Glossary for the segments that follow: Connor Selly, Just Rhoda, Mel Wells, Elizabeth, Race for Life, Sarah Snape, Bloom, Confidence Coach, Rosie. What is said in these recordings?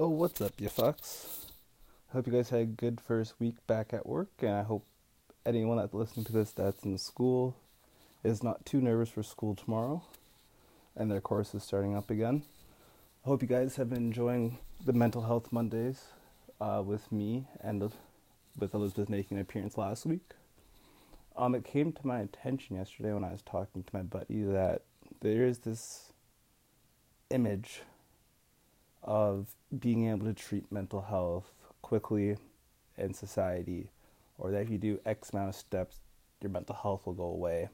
Oh, what's up, you fucks? Hope you guys had a good first week back at work, and I hope anyone that's listening to this that's in school is not too nervous for school tomorrow, and their course is starting up again. I hope you guys have been enjoying the Mental Health Mondays with me and with Elizabeth making an appearance last week. It came to my attention yesterday when I was talking to my buddy that there is this image of being able to treat mental health quickly in society, or that if you do X amount of steps, your mental health will go away.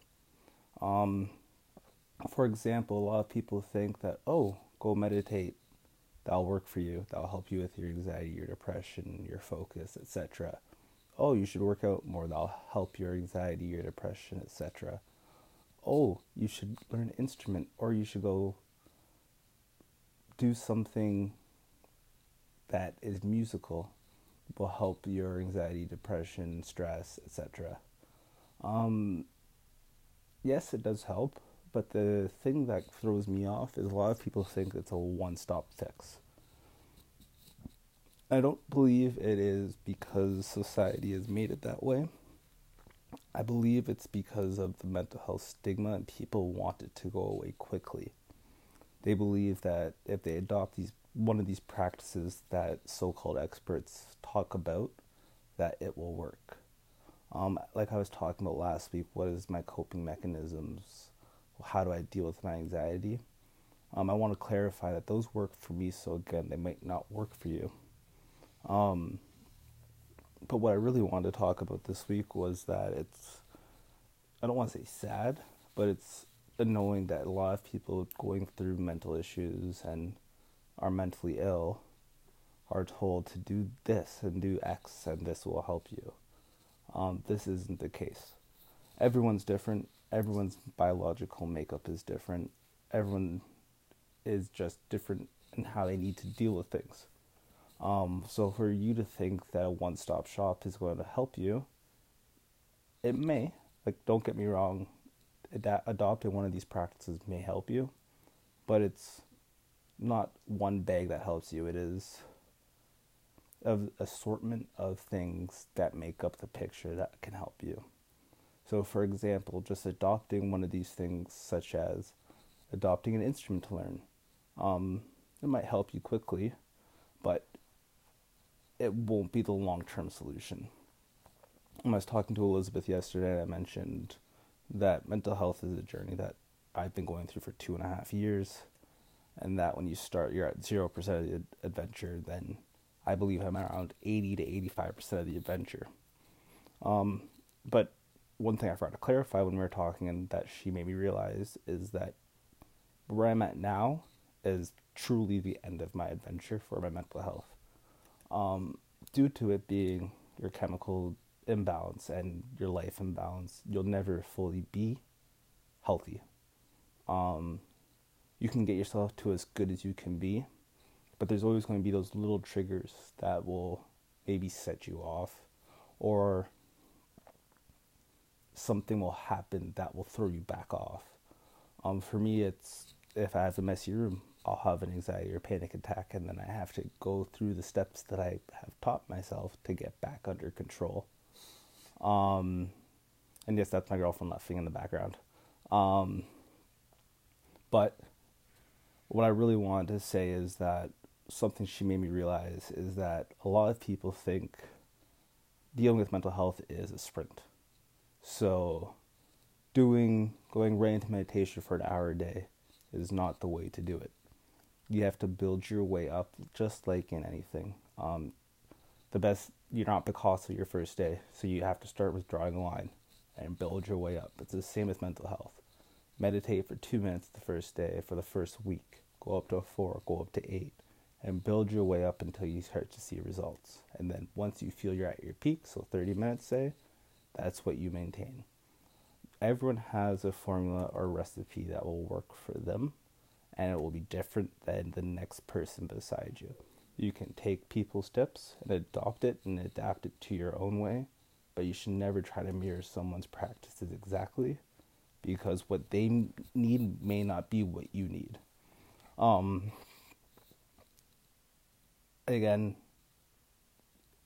For example, a lot of people think that, oh, go meditate, that'll work for you, that'll help you with your anxiety, your depression, your focus, etc. Oh, you should work out more, that'll help your anxiety, your depression, etc. Oh, you should learn an instrument, or you should go do something that is musical, will help your anxiety, depression, stress, etc. Yes, it does help, but the thing that throws me off is a lot of people think it's a one-stop fix. I don't believe it is because society has made it that way. I believe it's because of the mental health stigma and people want it to go away quickly. They believe that if they adopt one of these practices that so-called experts talk about, that it will work. Like I was talking about last week, what is my coping mechanisms? How do I deal with my anxiety? I want to clarify that those work for me, so again, they might not work for you. But what I really wanted to talk about this week was that it's, I don't want to say sad, but it's annoying that a lot of people going through mental issues and are mentally ill are told to do this and do X and this will help you. This isn't the case. Everyone's different. Everyone's biological makeup is different. Everyone is just different in how they need to deal with things. So for you to think that a one-stop shop is going to help you, it may. Like, don't get me wrong, adopting one of these practices may help you, but it's not one bag that helps you. It is an assortment of things that make up the picture that can help you. So for example, just adopting one of these things, such as adopting an instrument to learn, it might help you quickly, but it won't be the long-term solution. When I was talking to Elizabeth yesterday, I mentioned that mental health is a journey that I've been going through for 2.5 years. And that when you start, you're at 0% of the adventure, then I believe I'm around 80 to 85% of the adventure. But one thing I forgot to clarify when we were talking, and that she made me realize, is that where I'm at now is truly the end of my adventure for my mental health. Due to it being your chemical imbalance and your life imbalance, you'll never fully be healthy. You can get yourself to as good as you can be, but there's always going to be those little triggers that will maybe set you off, or something will happen that will throw you back off. For me, it's if I have a messy room, I'll have an anxiety or panic attack, and then I have to go through the steps that I have taught myself to get back under control. And yes, that's my girlfriend laughing in the background. But what I really want to say is that something she made me realize is that a lot of people think dealing with mental health is a sprint. So going right into meditation for an hour a day is not the way to do it. You have to build your way up, just like in anything. You're not Picasso your first day, so you have to start with drawing a line and build your way up. It's the same with mental health. Meditate for 2 minutes the first day, for the first week. Go up to 4, go up to 8, and build your way up until you start to see results. And then once you feel you're at your peak, so 30 minutes, say, that's what you maintain. Everyone has a formula or recipe that will work for them, and it will be different than the next person beside you. You can take people's tips and adopt it and adapt it to your own way, but you should never try to mirror someone's practices exactly, because what they need may not be what you need. again,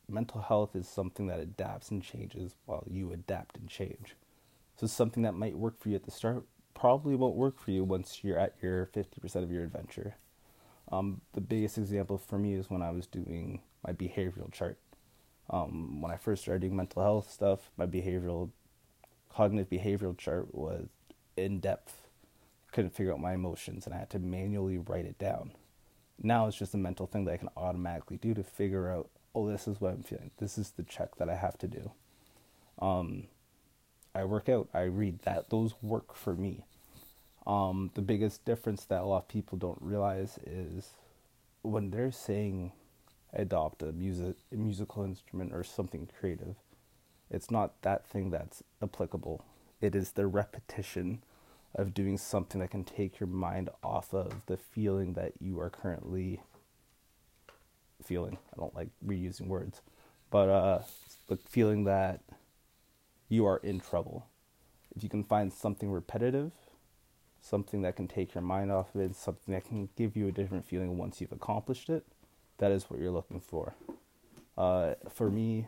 mental health is something that adapts and changes while you adapt and change. So something that might work for you at the start probably won't work for you once you're at your 50% of your adventure. The biggest example for me is when I was doing my behavioral chart. When I first started doing mental health stuff, my cognitive behavioral chart was in depth. Couldn't figure out my emotions, and I had to manually write it down. Now it's just a mental thing that I can automatically do to figure out, oh, this is what I'm feeling. This is the check that I have to do. I work out. I read. Those work for me. The biggest difference that a lot of people don't realize is when they're saying adopt a musical instrument or something creative, it's not that thing that's applicable. It is the repetition of doing something that can take your mind off of the feeling that you are currently feeling. I don't like reusing words, but the feeling that you are in trouble. If you can find something repetitive, something that can take your mind off of it, something that can give you a different feeling once you've accomplished it, that is what you're looking for. For me,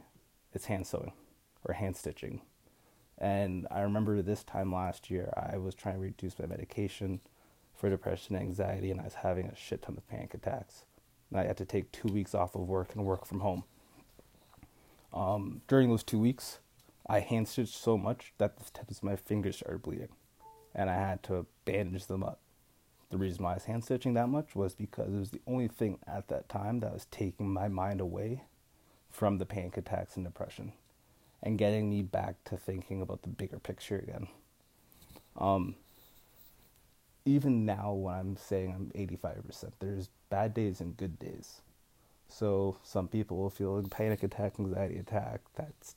it's hand sewing or hand stitching. And I remember this time last year, I was trying to reduce my medication for depression and anxiety, and I was having a shit ton of panic attacks. And I had to take 2 weeks off of work and work from home. During those 2 weeks, I hand stitched so much that the tips of my fingers started bleeding, and I had to bandage them up. The reason why I was hand stitching that much was because it was the only thing at that time that was taking my mind away from the panic attacks and depression, and getting me back to thinking about the bigger picture again. Even now when I'm saying I'm 85%, there's bad days and good days. So some people will feel a panic attack, anxiety attack that's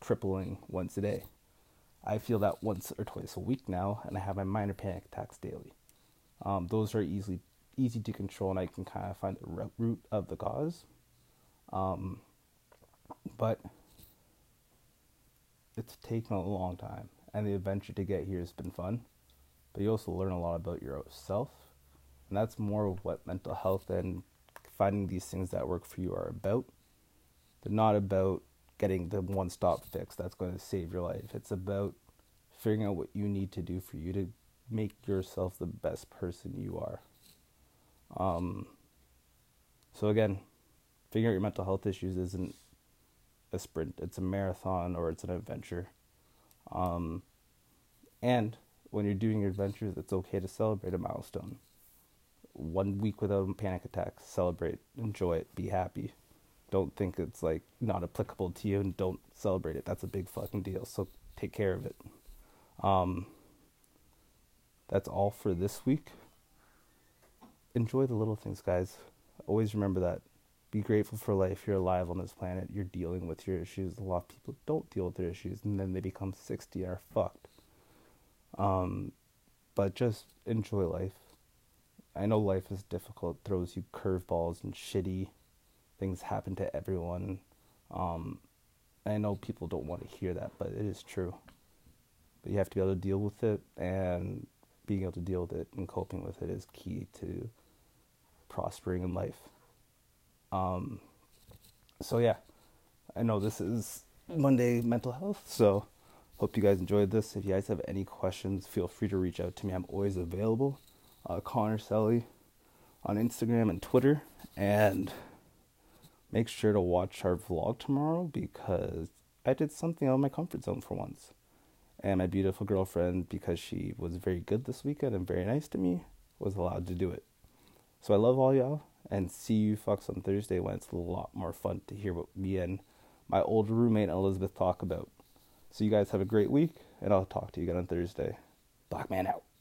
crippling once a day. I feel that once or twice a week now, and I have my minor panic attacks daily. Those are easy to control, and I can kind of find the root of the cause. But it's taken a long time, and the adventure to get here has been fun, but you also learn a lot about yourself, and that's more of what mental health and finding these things that work for you are about. They're not about getting the one-stop fix that's going to save your life. It's about figuring out what you need to do for you to make yourself the best person you are. So again, figuring out your mental health issues isn't a sprint, it's a marathon, or it's an adventure. And when you're doing your adventures, it's okay to celebrate a milestone. 1 week without a panic attack, celebrate, enjoy it, be happy. Don't think it's like not applicable to you and don't celebrate it. That's a big fucking deal, so take care of it. That's all for this week. Enjoy the little things, guys. Always remember that. Be grateful for life. You're alive on this planet. You're dealing with your issues. A lot of people don't deal with their issues, and then they become 60 and are fucked. But just enjoy life. I know life is difficult. It throws you curveballs, and shitty things happen to everyone. I know people don't want to hear that, but it is true. But you have to be able to deal with it, and being able to deal with it and coping with it is key to prospering in life. So yeah, I know this is Monday Mental Health, so hope you guys enjoyed this. If you guys have any questions, feel free to reach out to me. I'm always available. Connor Selly on Instagram and Twitter, and make sure to watch our vlog tomorrow because I did something out of my comfort zone for once. And my beautiful girlfriend, because she was very good this weekend and very nice to me, was allowed to do it. So I love all y'all. And see you fucks on Thursday when it's a lot more fun to hear what me and my old roommate Elizabeth talk about. So you guys have a great week, and I'll talk to you again on Thursday. Black man out.